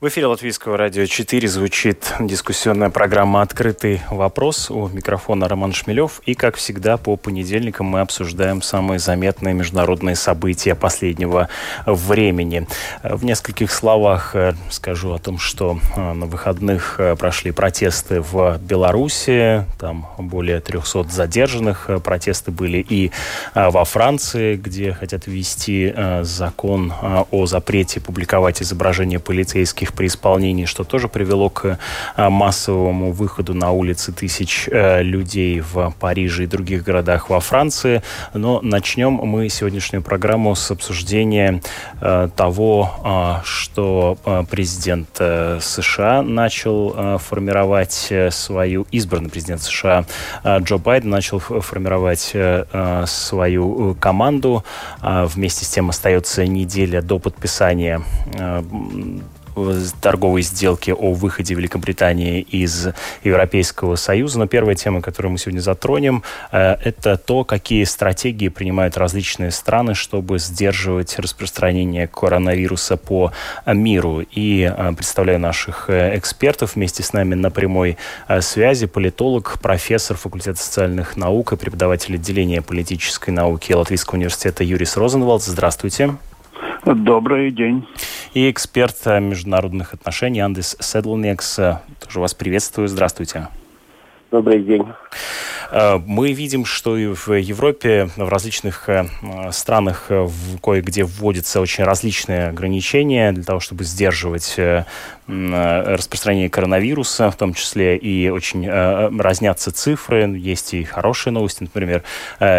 В эфире Латвийского радио 4 звучит дискуссионная программа «Открытый вопрос». У микрофона Роман Шмелев. И, как всегда, по понедельникам мы обсуждаем самые заметные международные события последнего времени. В нескольких словах скажу о том, что на выходных прошли протесты в Беларуси. Там более 300 задержанных. Протесты были и во Франции, где хотят ввести закон о запрете публиковать изображения полицейских при исполнении, что тоже привело к массовому выходу на улицы тысяч людей в Париже и других городах во Франции. Но начнем мы сегодняшнюю программу с обсуждения того, что президент США начал формировать свою... Избранный президент США Джо Байден начал формировать свою команду. Вместе с тем остается неделя до подписания торговой сделки о выходе Великобритании из Европейского Союза. Но первая тема, которую мы сегодня затронем, это то, какие стратегии принимают различные страны, чтобы сдерживать распространение коронавируса по миру. И представляю наших экспертов. Вместе с нами на прямой связи политолог, профессор факультета социальных наук и преподаватель отделения политической науки Латвийского университета Юрис Розенвалдс. Здравствуйте. Добрый день. И эксперт международных отношений Андис Седлениекс. Тоже вас приветствую. Здравствуйте. Добрый день. Мы видим, что и в Европе, в различных странах кое-где вводятся очень различные ограничения для того, чтобы сдерживать распространение коронавируса, в том числе и очень разнятся цифры. Есть и хорошие новости. Например,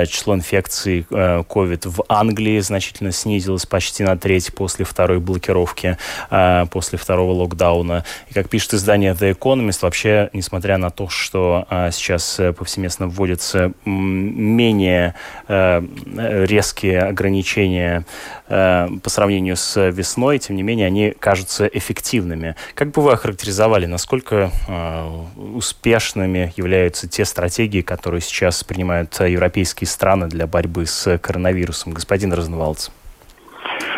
число инфекций COVID в Англии значительно снизилось почти на треть после второй блокировки, после второго локдауна. И как пишет издание The Economist, вообще, несмотря на то, что сейчас повсеместно вводятся менее резкие ограничения по сравнению с весной, тем не менее, они кажутся эффективными. Как бы вы охарактеризовали, насколько успешными являются те стратегии, которые сейчас принимают европейские страны для борьбы с коронавирусом? Господин Розенвалдс.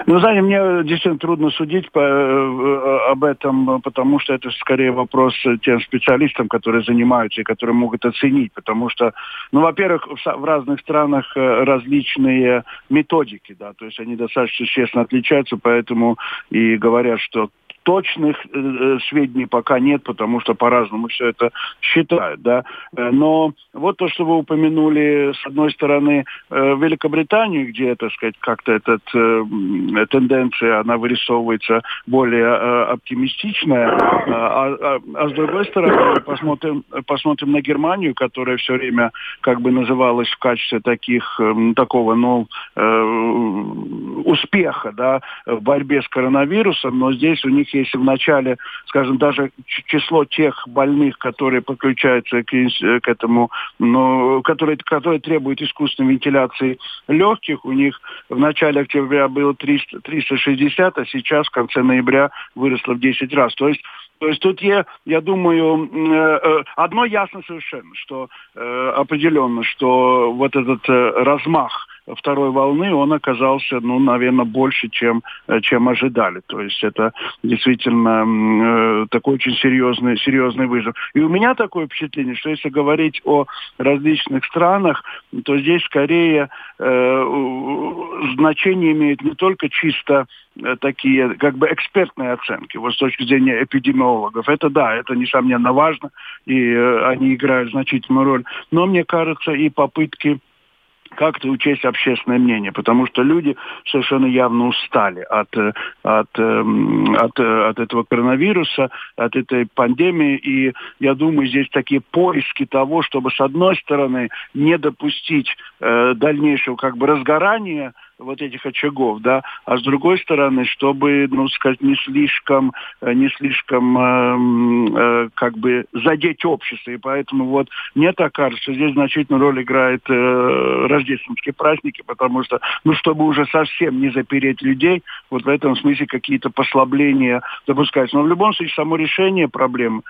Ну, знаете, мне действительно трудно судить об этом, потому что это скорее вопрос тем специалистам, которые занимаются и которые могут оценить, потому что, ну, во-первых, в разных странах различные методики, да, то есть они достаточно существенно отличаются, поэтому и говорят, что точных сведений пока нет, потому что по-разному все это считают, да. Но вот то, что вы упомянули, с одной стороны, Великобританию, где, так сказать, как-то эта тенденция, она вырисовывается более оптимистичная, а с другой стороны, посмотрим на Германию, которая все время как бы называлась в качестве такого, успеха, да, в борьбе с коронавирусом, но здесь у них если в начале, скажем, даже число тех больных, которые подключаются к этому, которые требуют искусственной вентиляции легких, у них в начале октября было 360, а сейчас в конце ноября выросло в 10 раз. То есть тут я думаю, одно ясно совершенно, что определенно, что вот этот размах второй волны, он оказался, наверное, больше, чем ожидали. То есть это действительно такой очень серьезный вызов. И у меня такое впечатление, что если говорить о различных странах, то здесь скорее значение имеет не только чисто такие как бы экспертные оценки вот с точки зрения эпидемиологов. Это да, это несомненно важно, и они играют значительную роль. Но, мне кажется, и попытки как-то учесть общественное мнение, потому что люди совершенно явно устали от этого коронавируса, от этой пандемии, и я думаю, здесь такие поиски того, чтобы, с одной стороны, не допустить дальнейшего как бы разгорания вот этих очагов, да, а с другой стороны, чтобы, ну, сказать, не слишком как бы задеть общество, и поэтому вот мне так кажется, что здесь значительную роль играет рождественские праздники, потому что, ну, чтобы уже совсем не запереть людей, вот в этом смысле какие-то послабления допускаются. Но в любом случае само решение проблем,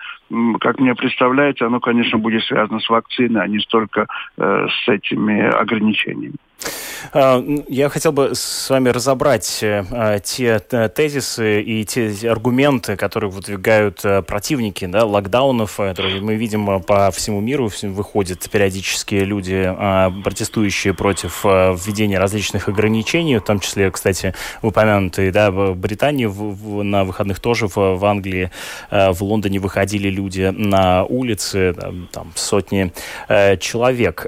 как мне представляется, оно, конечно, будет связано с вакциной, а не столько с этими ограничениями. Я хотел бы с вами разобрать те тезисы и те аргументы, которые выдвигают противники, да, локдаунов, которые мы видим по всему миру. Выходят периодически люди, протестующие против введения различных ограничений, в том числе, кстати, упомянутые, да, в Британии на выходных тоже, в Англии, в Лондоне выходили люди на улицы, там сотни человек.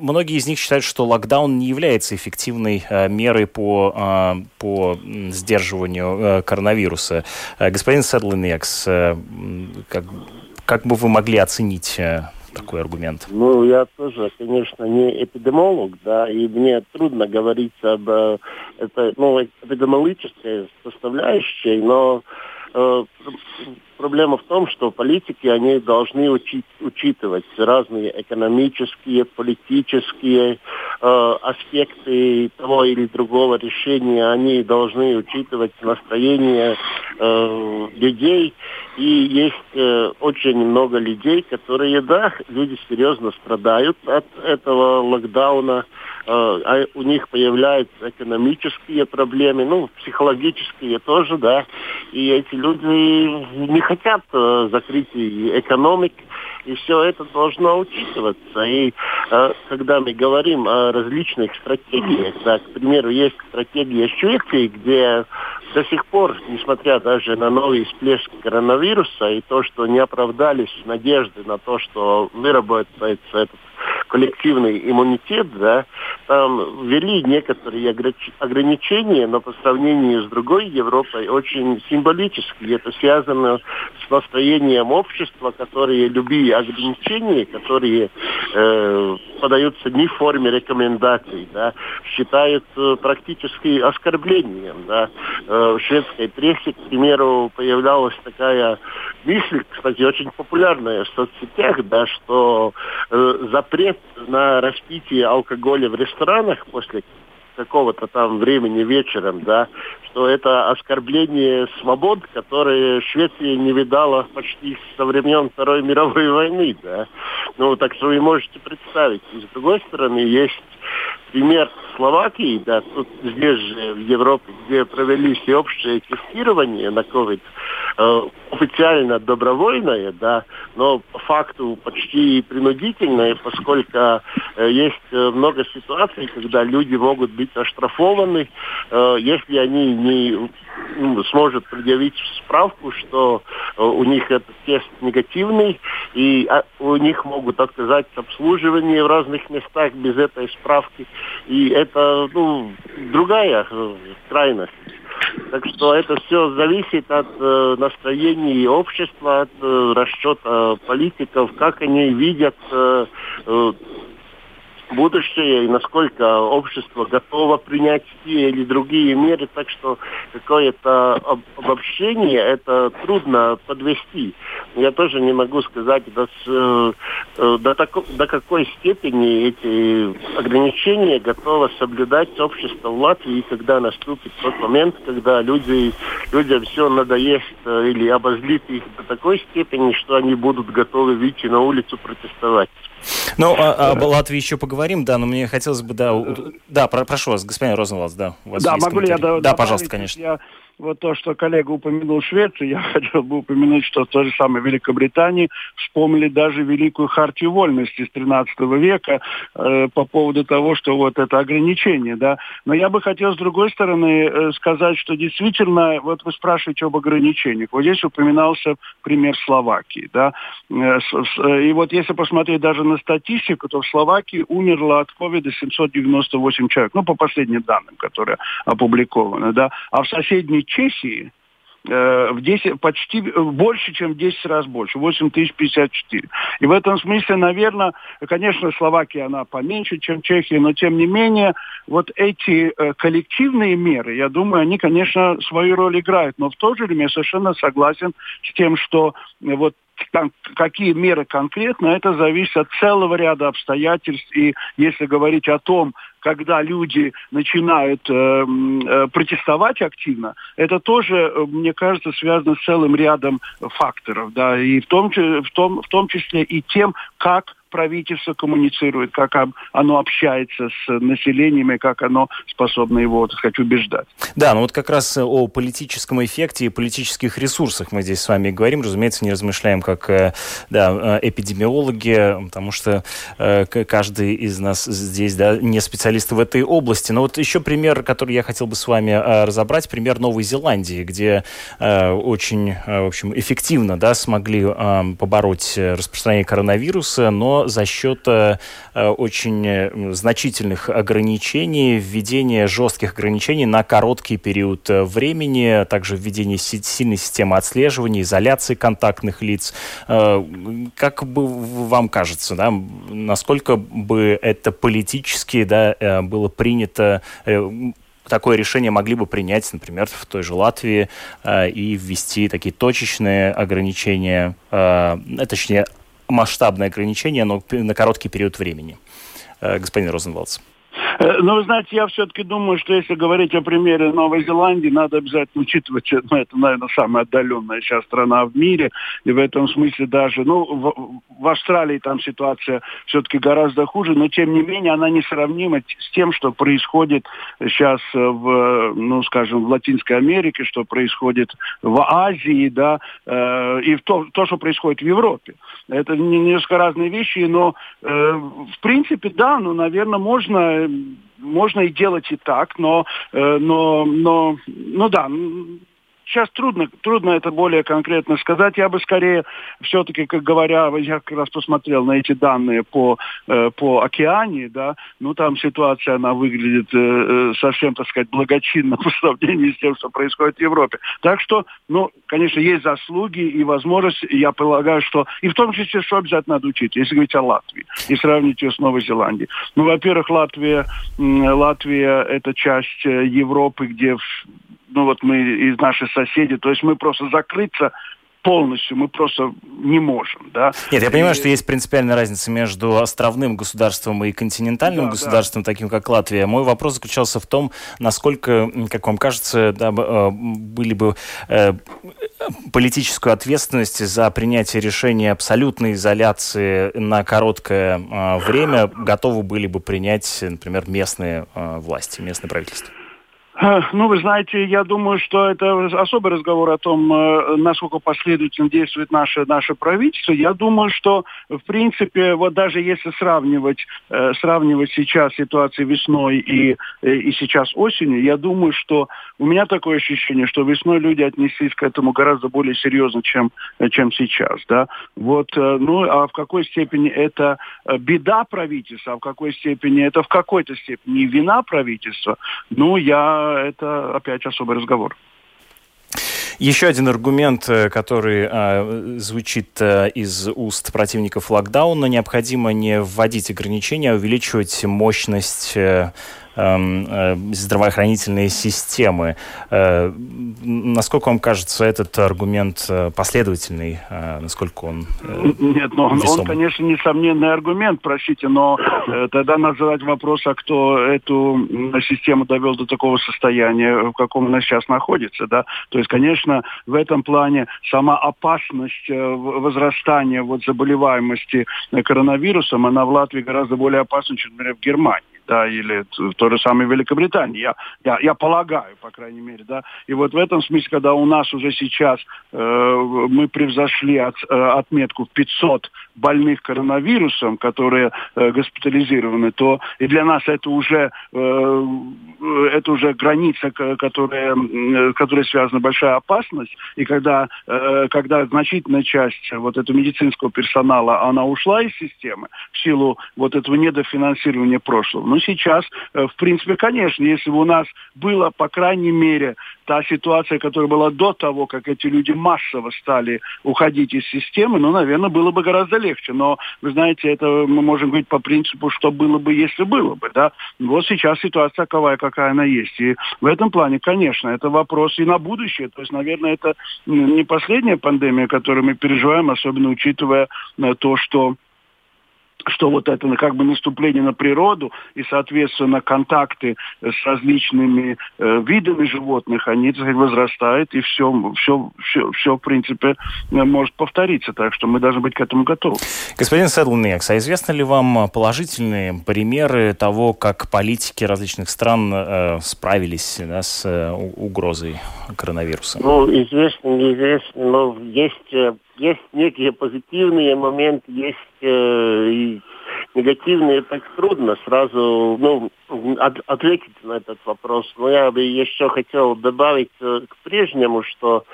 Многие из них считают, что локдаун не является эффективной мерой по сдерживанию коронавируса. Господин Седлениекс, как бы вы могли оценить такой аргумент? Ну, я тоже, конечно, не эпидемиолог, да, и мне трудно говорить об этой, ну, эпидемиологической составляющей, но проблема в том, что политики, они должны учитывать разные экономические, политические аспекты того или другого решения. Они должны учитывать настроение людей. И есть очень много людей, которые, да, люди серьезно страдают от этого локдауна. У них появляются экономические проблемы, ну, психологические тоже, да. И эти люди не хотят закрытия экономик, и все это должно учитываться. И когда мы говорим о различных стратегиях, да, к примеру, есть стратегия Швеции, где до сих пор, несмотря даже на новый всплеск коронавируса и то, что не оправдались надежды на то, что выработается этот коллективный иммунитет, да, там ввели некоторые ограничения, но по сравнению с другой Европой очень символически. Это связано с настроением общества, которые любые ограничения, которые подаются не в форме рекомендаций, да, считают практически оскорблением. Да. В шведской прессе, к примеру, появлялась такая мысль, кстати, очень популярная в соцсетях, да, что запрет на распитие алкоголя в ресторанах после какого-то там времени вечером, да, что это оскорбление свобод, которые Швеция не видала почти со времен Второй мировой войны, да. Ну, так что вы можете представить. И с другой стороны, есть пример Словакии, да, тут здесь же, в Европе, где провели всеобщее тестирование на COVID, официально добровольное, да, но по факту почти принудительное, поскольку есть много ситуаций, когда люди могут быть оштрафованы, если они не сможет предъявить справку, что у них этот тест негативный, и у них могут отказать обслуживание в разных местах без этой справки. И это, ну, другая крайность. Так что это все зависит от настроения общества, от расчета политиков, как они видят будущее и насколько общество готово принять те или другие меры, так что какое-то обобщение это трудно подвести. Я тоже не могу сказать, до какой степени эти ограничения готово соблюдать общество в Латвии, когда наступит тот момент, когда людям все надоест или обозлит их до такой степени, что они будут готовы выйти на улицу протестовать. Ну, об Латвии еще поговорим, да, но мне хотелось бы, да, прошу вас, господин Розенвалдс, да, у вас есть комментарий. Да, пожалуйста, конечно. Вот то, что коллега упомянул Швецию, я хотел бы упомянуть, что в той же самой Великобритании вспомнили даже Великую хартию вольности с 13 века по поводу того, что вот это ограничение, да. Но я бы хотел, с другой стороны, сказать, что действительно, вот вы спрашиваете об ограничениях. Вот здесь упоминался пример Словакии, да. И вот если посмотреть даже на статистику, то в Словакии умерло от ковида 798 человек, ну, по последним данным, которые опубликованы, да. А в соседней Чехии в 10, почти больше, чем в 10 раз больше, 8054. И в этом смысле, наверное, конечно, Словакия, она поменьше, чем Чехия, но тем не менее, вот эти коллективные меры, я думаю, они, конечно, свою роль играют, но в то же время я совершенно согласен с тем, что вот там, какие меры конкретно, это зависит от целого ряда обстоятельств. И если говорить о том, когда люди начинают протестовать активно, это тоже, мне кажется, связано с целым рядом факторов, да, и в том числе и тем, как правительство коммуницирует, как оно общается с населением и как оно способно его, так сказать, убеждать. Да, ну вот как раз о политическом эффекте и политических ресурсах мы здесь с вами говорим. Разумеется, не размышляем как эпидемиологи, потому что каждый из нас здесь, да, не специалист в этой области. Но вот еще пример, который я хотел бы с вами разобрать, пример Новой Зеландии, где очень, в общем, эффективно, да, смогли побороть распространение коронавируса, но за счет очень значительных ограничений, введения жестких ограничений на короткий период времени, также введение сильной системы отслеживания, изоляции контактных лиц. Как бы вам кажется, да, насколько бы это политически, да, было принято, такое решение могли бы принять, например, в той же Латвии и ввести такие точечные ограничения, точнее, масштабное ограничение, но на короткий период времени. Господин Розенвалдс. Ну, вы знаете, я все-таки думаю, что если говорить о примере Новой Зеландии, надо обязательно учитывать, ну, это, наверное, самая отдаленная сейчас страна в мире, и в этом смысле даже, ну, в Австралии там ситуация все-таки гораздо хуже, но, тем не менее, она несравнима с тем, что происходит сейчас в, ну, скажем, в Латинской Америке, что происходит в Азии, да, и то, что происходит в Европе. Это несколько разные вещи, но, в принципе, да, ну, наверное, можно и делать и так, но да, сейчас трудно это более конкретно сказать. Я бы скорее все-таки, как говоря, я как раз посмотрел на эти данные по Океании, да, ну там ситуация, она выглядит совсем, так сказать, благочинно по сравнению с тем, что происходит в Европе. Так что, ну, конечно, есть заслуги и возможность, я полагаю, что, и в том числе, что обязательно надо учить, если говорить о Латвии, и сравнить ее с Новой Зеландией. Ну, во-первых, Латвия это часть Европы, где, ну вот мы из наших соседей, то есть мы просто закрыться полностью, мы просто не можем, да. Нет, я понимаю, что есть принципиальная разница между островным государством и континентальным, да, государством, да, таким как Латвия. Мой вопрос заключался в том, насколько, как вам кажется, да, были бы политическую ответственность за принятие решения абсолютной изоляции на короткое время готовы были бы принять, например, местные власти, местное правительство? Ну, вы знаете, я думаю, что это особый разговор о том, насколько последовательно действует наше правительство. Я думаю, что, в принципе, вот даже если сравнивать сейчас ситуацию весной и сейчас осенью, я думаю, что у меня такое ощущение, что весной люди отнеслись к этому гораздо более серьезно, чем сейчас, да. Вот, ну, а в какой степени это беда правительства, а в какой степени это в какой-то степени вина правительства, ну, это опять особый разговор. Еще один аргумент, который звучит из уст противников локдауна: необходимо не вводить ограничения, а увеличивать мощность здравоохранительной системы. Насколько вам кажется этот аргумент последовательный? Насколько он Нет, но он, конечно, несомненный аргумент, простите, но тогда надо задать вопрос, а кто эту систему довел до такого состояния, в каком она сейчас находится, да? То есть, конечно, в этом плане сама опасность возрастания вот заболеваемости коронавирусом, она в Латвии гораздо более опасна, чем, например, в Германии, да, или в той же самой Великобритании, я полагаю, по крайней мере, да. И вот в этом смысле, когда у нас уже сейчас мы превзошли отметку в 500 больных коронавирусом, которые госпитализированы, то и для нас это уже граница, которая связана большая опасность. И когда значительная часть вот этого медицинского персонала, она ушла из системы в силу вот этого недофинансирования прошлого, ну, сейчас, в принципе, конечно, если бы у нас была, по крайней мере, та ситуация, которая была до того, как эти люди массово стали уходить из системы, ну, наверное, было бы гораздо легче. Но, вы знаете, это мы можем говорить по принципу, что было бы, если было бы, да. Вот сейчас ситуация таковая, какая она есть. И в этом плане, конечно, это вопрос и на будущее. То есть, наверное, это не последняя пандемия, которую мы переживаем, особенно учитывая то, что вот это как бы наступление на природу и, соответственно, контакты с различными видами животных, они, так сказать, возрастают, и все, в принципе, может повториться. Так что мы должны быть к этому готовы. Господин Седлениекс, а известны ли вам положительные примеры того, как политики различных стран справились, да, с угрозой коронавируса? Ну, неизвестно, но есть некие позитивные моменты, есть и негативные, так трудно сразу ответить на этот вопрос. Но я бы еще хотел добавить к прежнему, что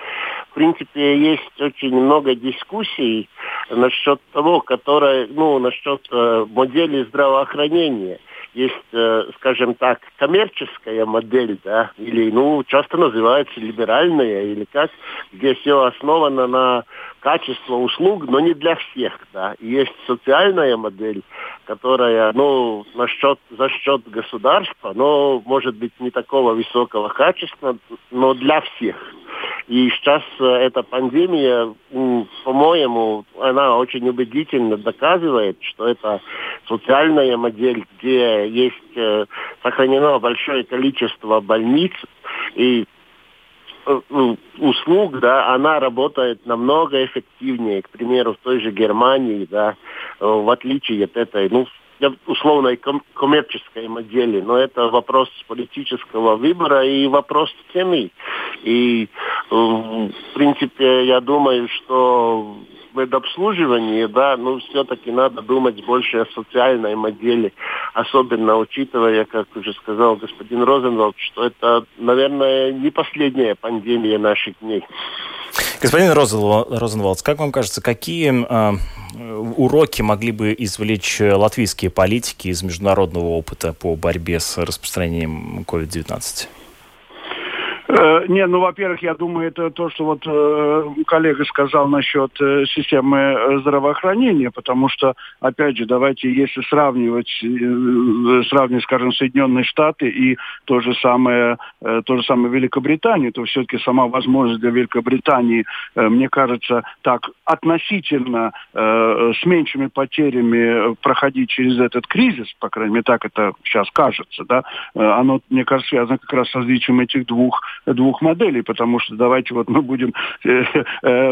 в принципе есть очень много дискуссий насчет того, которая, насчет модели здравоохранения. Есть, скажем так, коммерческая модель, да, или, часто называется либеральная, или как, где все основано на качестве услуг, но не для всех, да. И есть социальная модель, которая, за счет государства, но, может быть, не такого высокого качества, но для всех. И сейчас эта пандемия, по-моему, она очень убедительно доказывает, что это социальная модель, где есть сохранено большое количество больниц и услуг, да, она работает намного эффективнее, к примеру, в той же Германии, да, в отличие от этой, условной коммерческой модели, но это вопрос политического выбора и вопрос цены. И, в принципе, я думаю, что в обслуживании, да, все-таки надо думать больше о социальной модели, особенно учитывая, как уже сказал господин Розенвалдс, что это, наверное, не последняя пандемия наших дней. Господин Розенвалдс, как вам кажется, какие уроки могли бы извлечь латвийские политики из международного опыта по борьбе с распространением COVID-19? Во-первых, я думаю, это то, что коллега сказал насчет системы здравоохранения, потому что, опять же, давайте, если сравнивать, скажем, Соединенные Штаты и то же самое Великобританию, то все-таки сама возможность для Великобритании, мне кажется, так относительно с меньшими потерями проходить через этот кризис, по крайней мере, так это сейчас кажется, да, оно, мне кажется, связано как раз с различием этих двух моделей, потому что давайте мы будем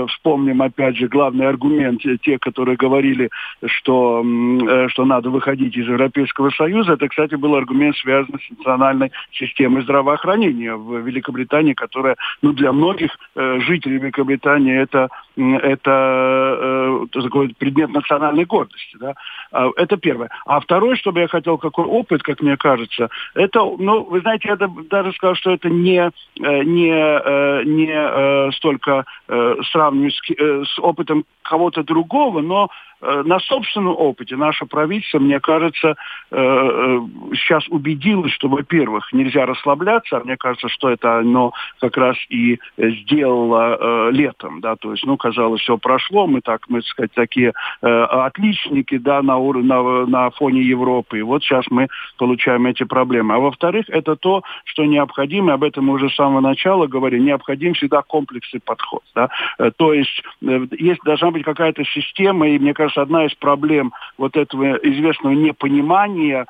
вспомним опять же главный аргумент, те, которые говорили, что надо выходить из Европейского Союза. Это, кстати, был аргумент, связанный с национальной системой здравоохранения в Великобритании, которая, для многих жителей Великобритании это такой предмет национальной гордости, да? Это первое. А второе, что бы я хотел, какой опыт, как мне кажется, это, вы знаете, я даже сказал, что это не столько сравнивать с опытом кого-то другого, но на собственном опыте наше правительство, мне кажется, сейчас убедилось, что, во-первых, нельзя расслабляться, а мне кажется, что это оно как раз и сделало летом, да, то есть, казалось, все прошло, мы, так сказать, такие отличники, да, на фоне Европы, и сейчас мы получаем эти проблемы. А во-вторых, это то, что необходимо, об этом мы уже с самого начала говорили, необходим всегда комплексный подход, да, то есть, должна быть какая-то система, и, мне кажется, одна из проблем этого известного непонимание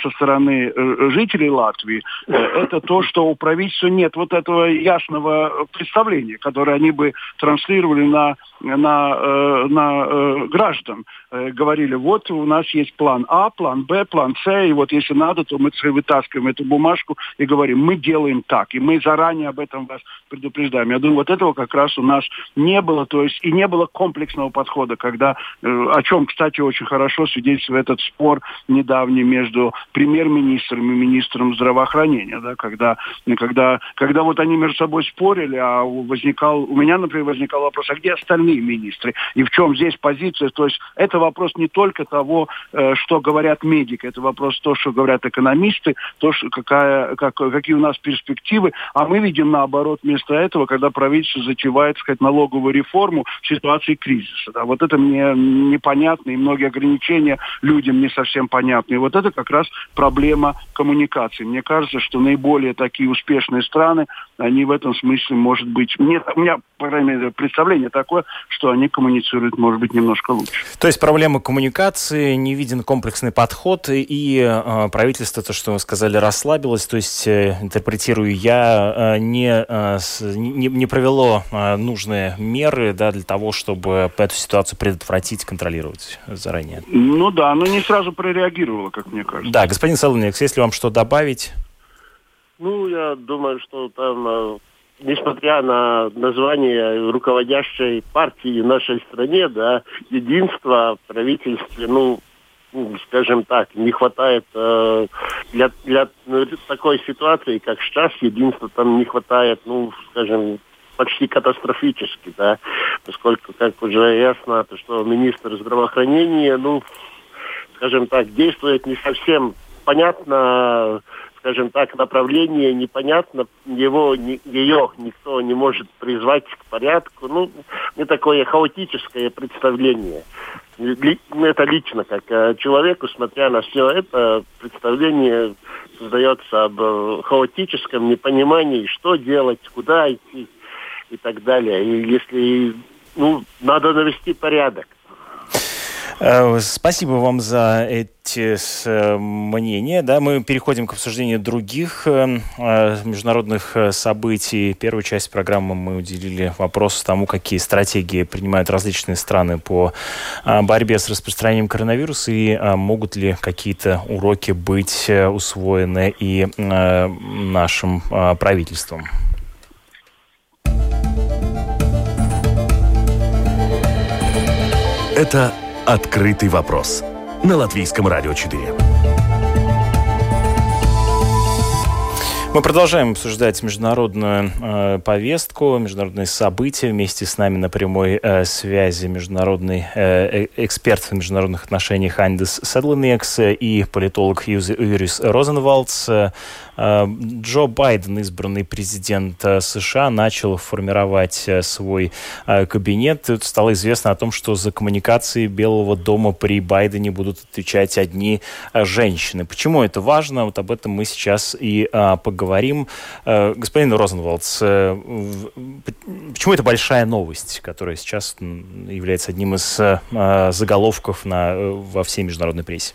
со стороны жителей Латвии, это то, что у правительства нет этого ясного представления, которое они бы транслировали на граждан. Говорили, у нас есть план А, план Б, план С, и если надо, то мы вытаскиваем эту бумажку и говорим, мы делаем так, и мы заранее об этом вас предупреждаем. Я думаю, этого как раз у нас не было, то есть и не было комплексного подхода, когда, о чем, кстати, очень хорошо свидетельствует этот спор спор недавний между премьер-министром и министром здравоохранения, да, когда вот они между собой спорили, а возникал, у меня, например, возникал вопрос, а где остальные министры и в чем здесь позиция? То есть это вопрос не только того, что говорят медики, это вопрос то, что говорят экономисты, то, что какие у нас перспективы, а мы видим наоборот вместо этого, когда правительство затевает, так сказать, налоговую реформу в ситуации кризиса. Да, вот это мне непонятно, и многие ограничения людям не совсем понятны. И вот это как раз проблема коммуникации. Мне кажется, что наиболее такие успешные страны, они в этом смысле, может быть, у меня, по крайней мере, представление такое, что они коммуницируют, может быть, немножко лучше. То есть проблема коммуникации, не виден комплексный подход, и правительство, то, что вы сказали, расслабилось, то есть, интерпретирую я, не провело нужные меры, да, для того, чтобы эту ситуацию предотвратить, контролировать заранее. Ну да, но не сразу прореагировало, как мне кажется. Да, господин Седлениекс, если вам что добавить? Ну, я думаю, что там, несмотря на название руководящей партии в нашей стране, да, единства в правительстве, ну, скажем так, не хватает для такой ситуации, как сейчас, единства там не хватает, ну, скажем, почти катастрофически, да, поскольку, как уже ясно, то, что министр здравоохранения, ну, скажем так, действует не совсем понятно, скажем так, направление непонятно, ее никто не может призвать к порядку. Ну, не такое хаотическое представление. Это лично, как человеку, смотря на все это, представление создается об хаотическом непонимании, что делать, куда идти и так далее. И если, ну, надо навести порядок. Спасибо вам за эти мнения. Да, мы переходим к обсуждению других международных событий. Первую часть программы мы уделили вопросу тому, какие стратегии принимают различные страны по борьбе с распространением коронавируса и могут ли какие-то уроки быть усвоены и нашим правительством. Это «Открытый вопрос» на Латвийском радио 4. Мы продолжаем обсуждать международную повестку, международные события. Вместе с нами на прямой связи международный эксперт в международных отношениях Андис Седлениекс и политолог Юрис Розенвалдс. Джо Байден, избранный президент США, начал формировать свой кабинет. Стало известно о том, что за коммуникации Белого дома при Байдене будут отвечать одни женщины. Почему это важно? Вот об этом мы сейчас и поговорим. Господин Розенвалдс, почему это большая новость, которая сейчас является одним из заголовков во всей международной прессе?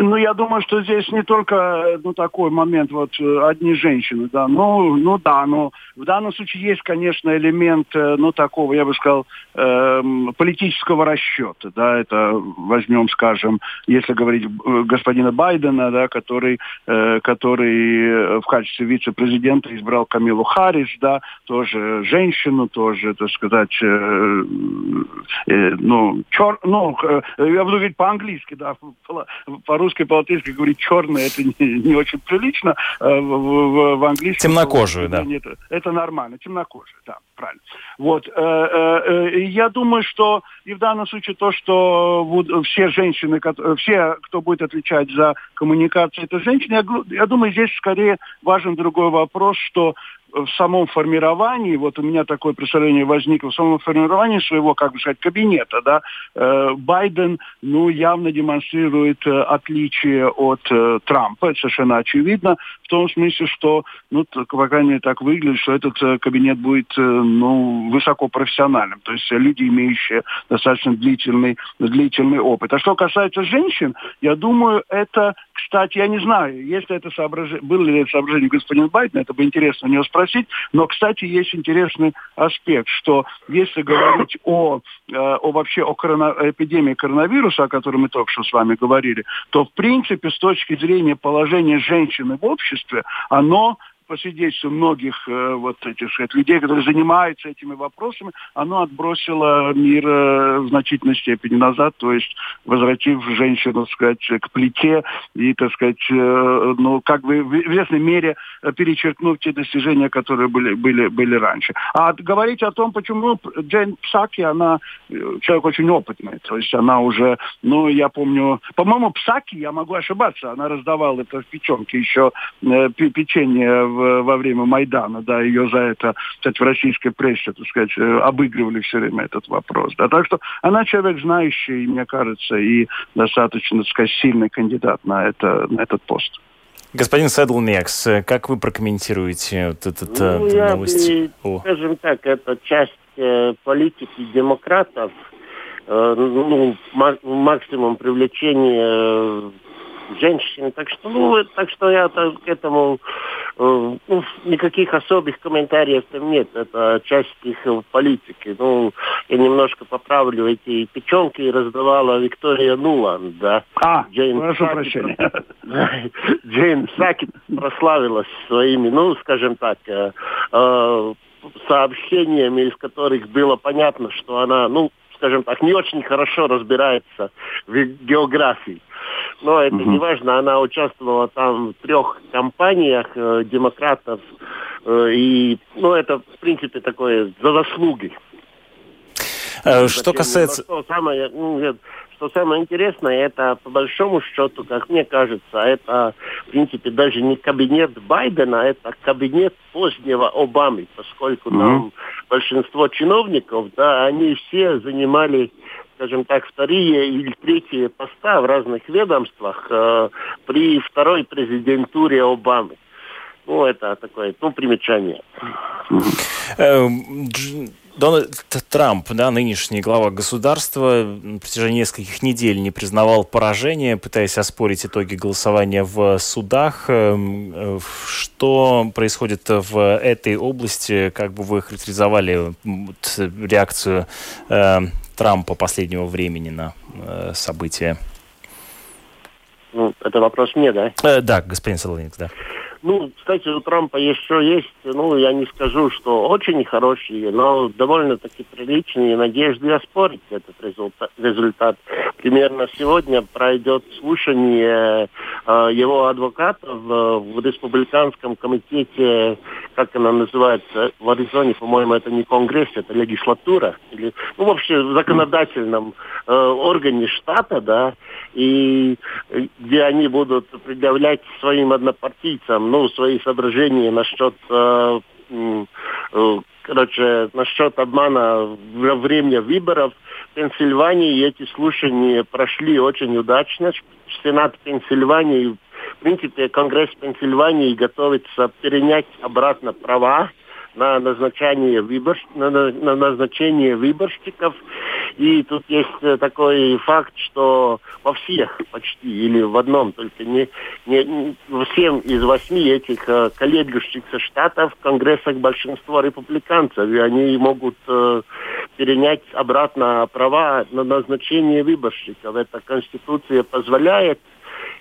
Ну, я думаю, что здесь не только, ну, такой момент, вот, одни женщины, да, ну да, но в данном случае есть, конечно, элемент, ну, такого, я бы сказал, политического расчета, да, это возьмем, скажем, если говорить господина Байдена, да, который в качестве вице-президента избрал Камилу Харрис, да, тоже женщину, тоже, так сказать, я буду говорить по-английски, да, по-русски, по-латышски говорить черное, это не очень прилично. В английском... Темнокожую, да. Нет, это нормально, темнокожую, да, правильно. Вот, я думаю, что и в данном случае то, что все женщины, все, кто будет отвечать за коммуникацию, это женщины, я думаю, здесь скорее важен другой вопрос, что в самом формировании, вот у меня такое представление возникло, в самом формировании своего, как бы сказать, кабинета, да, Байден, ну, явно демонстрирует отличие от Трампа, это совершенно очевидно, в том смысле, что, ну, по крайней мере, так выглядит, что этот кабинет будет, ну, высокопрофессиональным, то есть люди, имеющие достаточно длительный опыт. А что касается женщин, я думаю, это, кстати, я не знаю, если это было ли это соображение господина Байдена, это бы интересно у него спросить, но, кстати, есть интересный аспект, что если говорить о эпидемии коронавируса, о которой мы только что с вами говорили, то, в принципе, с точки зрения положения женщины в обществе, оно посвидетельству многих вот этих людей, которые занимаются этими вопросами, оно отбросило мир в значительной степени назад, то есть возвратив женщину, так сказать, к плите и, так сказать, ну, как бы в известной мере перечеркнув те достижения, которые были раньше. А говорить о том, почему Джейн Псаки, она человек очень опытный, то есть она уже, ну, я помню, по-моему, Псаки, я могу ошибаться, она раздавала это в печенке еще печенье во время Майдана, да, ее за это, кстати, в российской прессе, так сказать, обыгрывали все время этот вопрос, да, так что она человек знающий, мне кажется, и достаточно, так сказать, сильный кандидат на этот пост. Господин Седлениекс, как вы прокомментируете вот этот новость? Скажем так, это часть политики демократов, ну, максимум привлечения женщин, так что, ну, так что я к этому, ну, никаких особых комментариев там нет, это часть их политики. Ну, я немножко поправлю, эти печенки раздавала Виктория Нулан, да. Прошу прощения. Джейн Псаки прославилась своими, ну, скажем так, сообщениями, из которых было понятно, что она, ну, скажем так, не очень хорошо разбирается в географии. Но это не важно, она участвовала там в 3 кампаниях демократов, и, ну, это, в принципе, такое за заслуги. Что касается... Что самое интересное, это, по большому счету, как мне кажется, это, в принципе, даже не кабинет Байдена, это кабинет позднего Обамы, поскольку там большинство чиновников, да, они все занимали, скажем так, 2-е или 3-е поста в разных ведомствах при 2-й президентуре Обамы. Ну, это такое, ну, примечание. Дональд Трамп, да, нынешний глава государства, на протяжении нескольких недель не признавал поражения, пытаясь оспорить итоги голосования в судах. Что происходит в этой области? Как бы вы характеризовали реакцию Трампа последнего времени на события? Ну, это вопрос мне, да? Да, господин Седлениекс, да. Ну, кстати, у Трампа еще есть, ну, я не скажу, что очень хорошие, но довольно-таки приличные надежды оспорить этот результат. Примерно сегодня пройдет слушание его адвокатов в республиканском комитете, как она называется, в Аризоне, по-моему, это не конгресс, это легислатура, или, ну, вообще в законодательном органе штата, да, и где они будут предъявлять своим однопартийцам, ну, свои соображения насчет, короче, насчет обмана во время выборов. В Пенсильвании эти слушания прошли очень удачно. Сенат Пенсильвании, в принципе, Конгресс Пенсильвании готовится перенять обратно права на назначение выборщиков. И тут есть такой факт, что во всех почти, или в одном только, не в 7 из 8 этих колеблющихся штатов в конгрессах большинство республиканцев, и они могут перенять обратно права на назначение выборщиков. Это Конституция позволяет.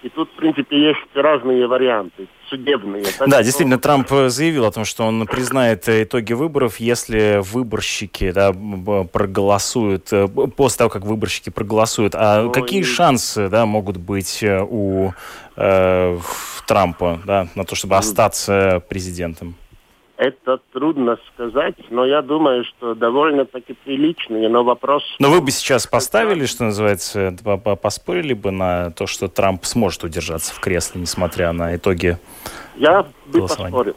И тут, в принципе, есть разные варианты судебные. Да, что... действительно, Трамп заявил о том, что он признает итоги выборов, если выборщики, да, проголосуют, после того, как выборщики проголосуют. А какие шансы, да, могут быть у Трампа, да, на то, чтобы остаться президентом? Это трудно сказать, но я думаю, что довольно-таки приличные, но вопрос... Но вы бы сейчас поставили, что называется, поспорили бы на то, что Трамп сможет удержаться в кресле, несмотря на итоги голосования? Я бы поспорил.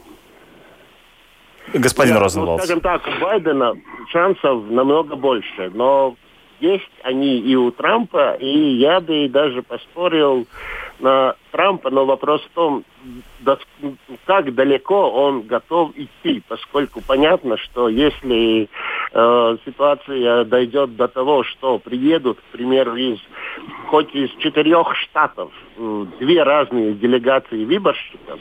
Господин Розенвалдс. Ну, скажем так, у Байдена шансов намного больше, но есть они и у Трампа, и я бы даже поспорил на Трампа, но вопрос в том, как далеко он готов идти, поскольку понятно, что если ситуация дойдет до того, что приедут, к примеру, хоть из 4 штатов 2 разные делегации выборщиков,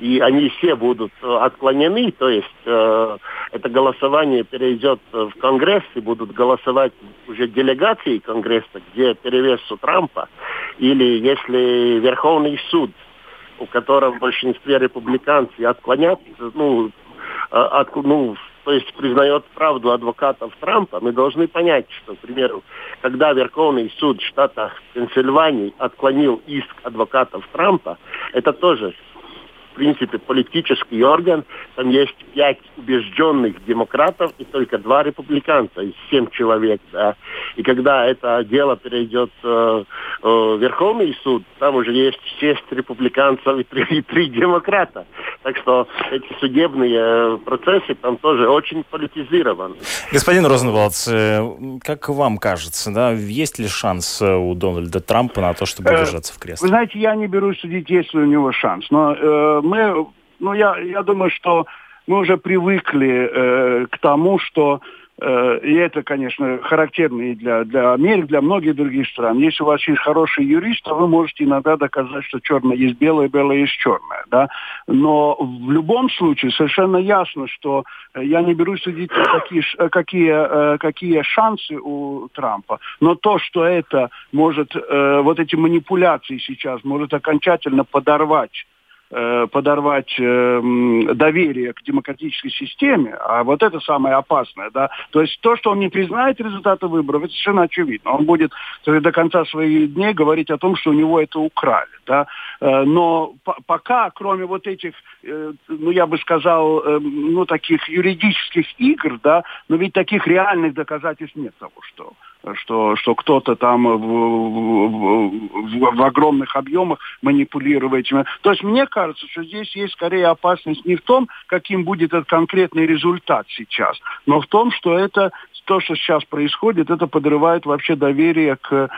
и они все будут отклонены, то есть это голосование перейдет в Конгресс, и будут голосовать уже делегации Конгресса, где перевес у Трампа, или если Верховный суд у которого в большинстве республиканцев отклонят, то есть признает правду адвокатов Трампа, мы должны понять, что, к примеру, когда Верховный суд штата Пенсильвания отклонил иск адвокатов Трампа, это тоже, в принципе, политический орган. Там есть 5 убежденных демократов и только 2 республиканца из 7 человек. Да. И когда это дело перейдет в Верховный суд, там уже есть 6 республиканцев и 3 демократа. Так что эти судебные процессы там тоже очень политизированы. Господин Розенвалдс, как вам кажется, да, есть ли шанс у Дональда Трампа на то, чтобы удержаться в кресле? Вы знаете, я не берусь судить, есть ли у него шанс. Но я думаю, что мы уже привыкли к тому, что, и это, конечно, характерно и для Америки, для многих других стран. Если у вас есть хороший юрист, то вы можете иногда доказать, что черное есть белое, белое есть черное. Да? Но в любом случае совершенно ясно, что я не берусь судить, какие шансы у Трампа. Но то, что это может, вот эти манипуляции сейчас может окончательно подорвать доверие к демократической системе, а вот это самое опасное, да, то есть то, что он не признает результаты выборов, это совершенно очевидно. Он будет до конца своих дней говорить о том, что у него это украли, да, но пока, кроме вот этих, таких юридических игр, да, но ведь таких реальных доказательств нет того, что кто-то там в огромных объемах манипулирует. То есть мне кажется, что здесь есть скорее опасность не в том, каким будет этот конкретный результат сейчас, но в том, что это то, что сейчас происходит, это подрывает вообще доверие к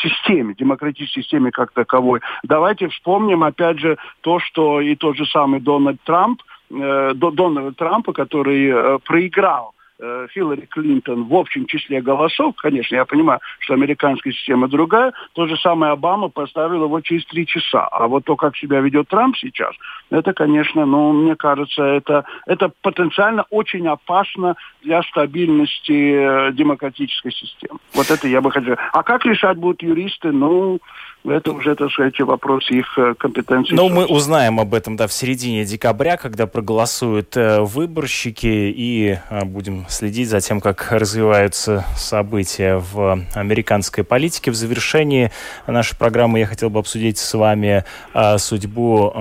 системе, демократической системе как таковой. Давайте вспомним, опять же, то, что и тот же самый Дональд Трамп, который проиграл Хилари Клинтон в общем числе голосов, конечно, я понимаю, что американская система другая, то же самое Обама поставил его через 3 часа. А вот то, как себя ведет Трамп сейчас, это, конечно, мне кажется, это потенциально очень опасно для стабильности демократической системы. Вот это я бы хотел. А как решать будут юристы, это уже, так сказать, вопрос их компетенции. Но мы узнаем об этом, да, в середине декабря, когда проголосуют выборщики, и будем следить за тем, как развиваются события в американской политике. В завершении нашей программы я хотел бы обсудить с вами судьбу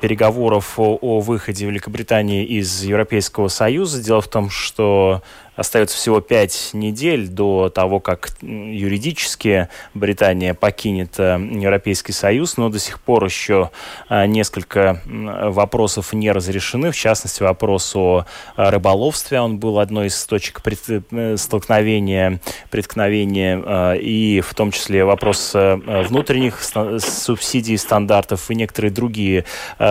переговоров о выходе Великобритании из Европейского Союза. Дело в том, что остается всего 5 недель до того, как юридически Британия покинет Европейский Союз, но до сих пор еще несколько вопросов не разрешены. В частности, вопрос о рыболовстве. Он был одной из точек преткновения, и в том числе вопрос внутренних субсидий, стандартов и некоторые другие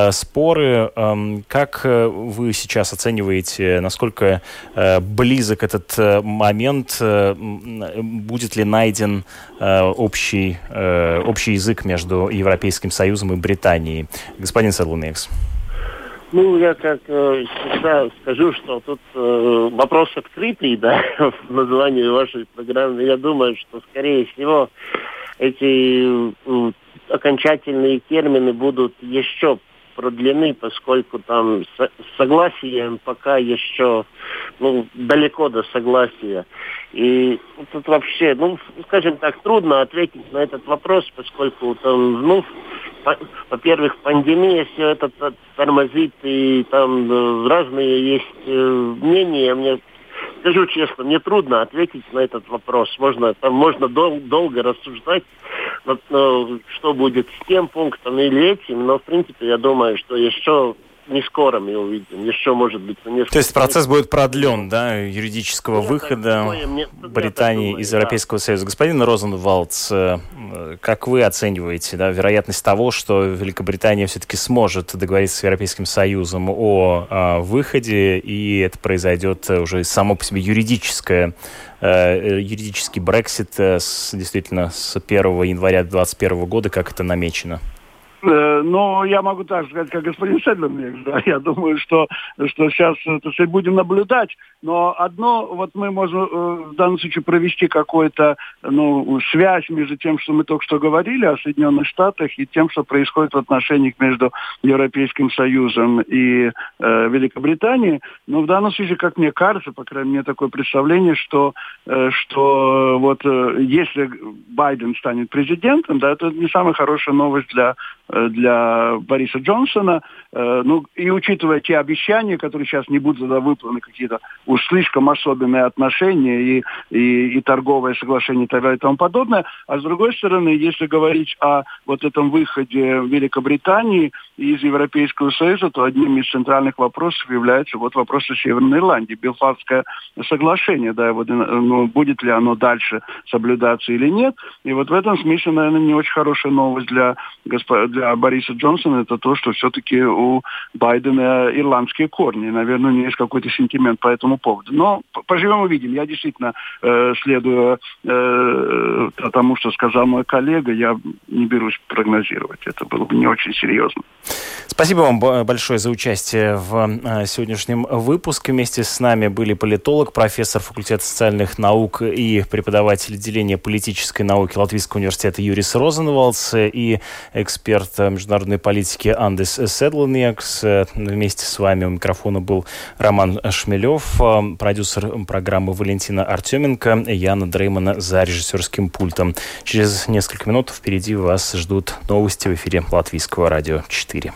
споры. Как вы сейчас оцениваете, насколько близок этот момент, будет ли найден общий язык между Европейским Союзом и Британией? Господин Седлениекс. Я как всегда скажу, что тут вопрос открытый, да, в названии вашей программы. Я думаю, что, скорее всего, эти окончательные термины будут еще продлены, поскольку там согласием пока еще далеко до согласия. И тут вообще, скажем так, трудно ответить на этот вопрос, поскольку там, во-первых, пандемия все это тормозит, и там разные есть мнения. Скажу честно, мне трудно ответить на этот вопрос. Можно долго рассуждать, что будет с тем пунктом или этим, но, в принципе, я думаю, что еще не скоро мы увидим. Еще, может быть, несколько... То есть процесс будет продлен, да, юридического выхода Британии из Европейского Союза. Господин Розенвалдс, как вы оцениваете, да, вероятность того, что Великобритания все-таки сможет договориться с Европейским Союзом о выходе, и это произойдет уже само по себе юридический Брексит действительно с 1 января 2021 года, как это намечено? Но я могу так сказать, как господин Седлениекс, да, я думаю, что сейчас будем наблюдать, но одно, вот мы можем в данном случае провести какую-то связь между тем, что мы только что говорили о Соединенных Штатах, и тем, что происходит в отношениях между Европейским Союзом и Великобританией. Но в данном случае, как мне кажется, по крайней мере, такое представление, что вот если Байден станет президентом, да, это не самая хорошая новость для Бориса Джонсона, и учитывая те обещания, которые сейчас не будут выполнены, какие-то уж слишком особенные отношения и торговые соглашения и так далее и тому подобное. А с другой стороны, если говорить о вот этом выходе Великобритании из Европейского Союза, то одним из центральных вопросов является вот вопрос о Северной Ирландии, Белфастское соглашение, да, вот, будет ли оно дальше соблюдаться или нет. И вот в этом смысле, наверное, не очень хорошая новость для Бориса Джонсона, это то, что все-таки у Байдена ирландские корни. Наверное, у него есть какой-то сентимент по этому поводу. Но поживем и увидим. Я действительно следую тому, что сказал мой коллега. Я не берусь прогнозировать. Это было бы не очень серьезно. Спасибо вам большое за участие в сегодняшнем выпуске. Вместе с нами были политолог, профессор факультета социальных наук и преподаватель отделения политической науки Латвийского университета Юрис Розенвалдс и эксперт международной политики Андис Седлениекс. Вместе с вами у микрофона был Роман Шмелев, продюсер программы Валентина Артеменко, Яна Дреймана за режиссерским пультом. Через несколько минут впереди вас ждут новости в эфире Латвийского радио 4.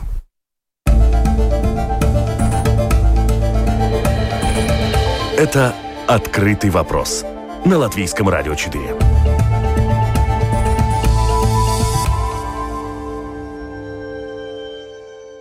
Это «Открытый вопрос» на Латвийском радио 4.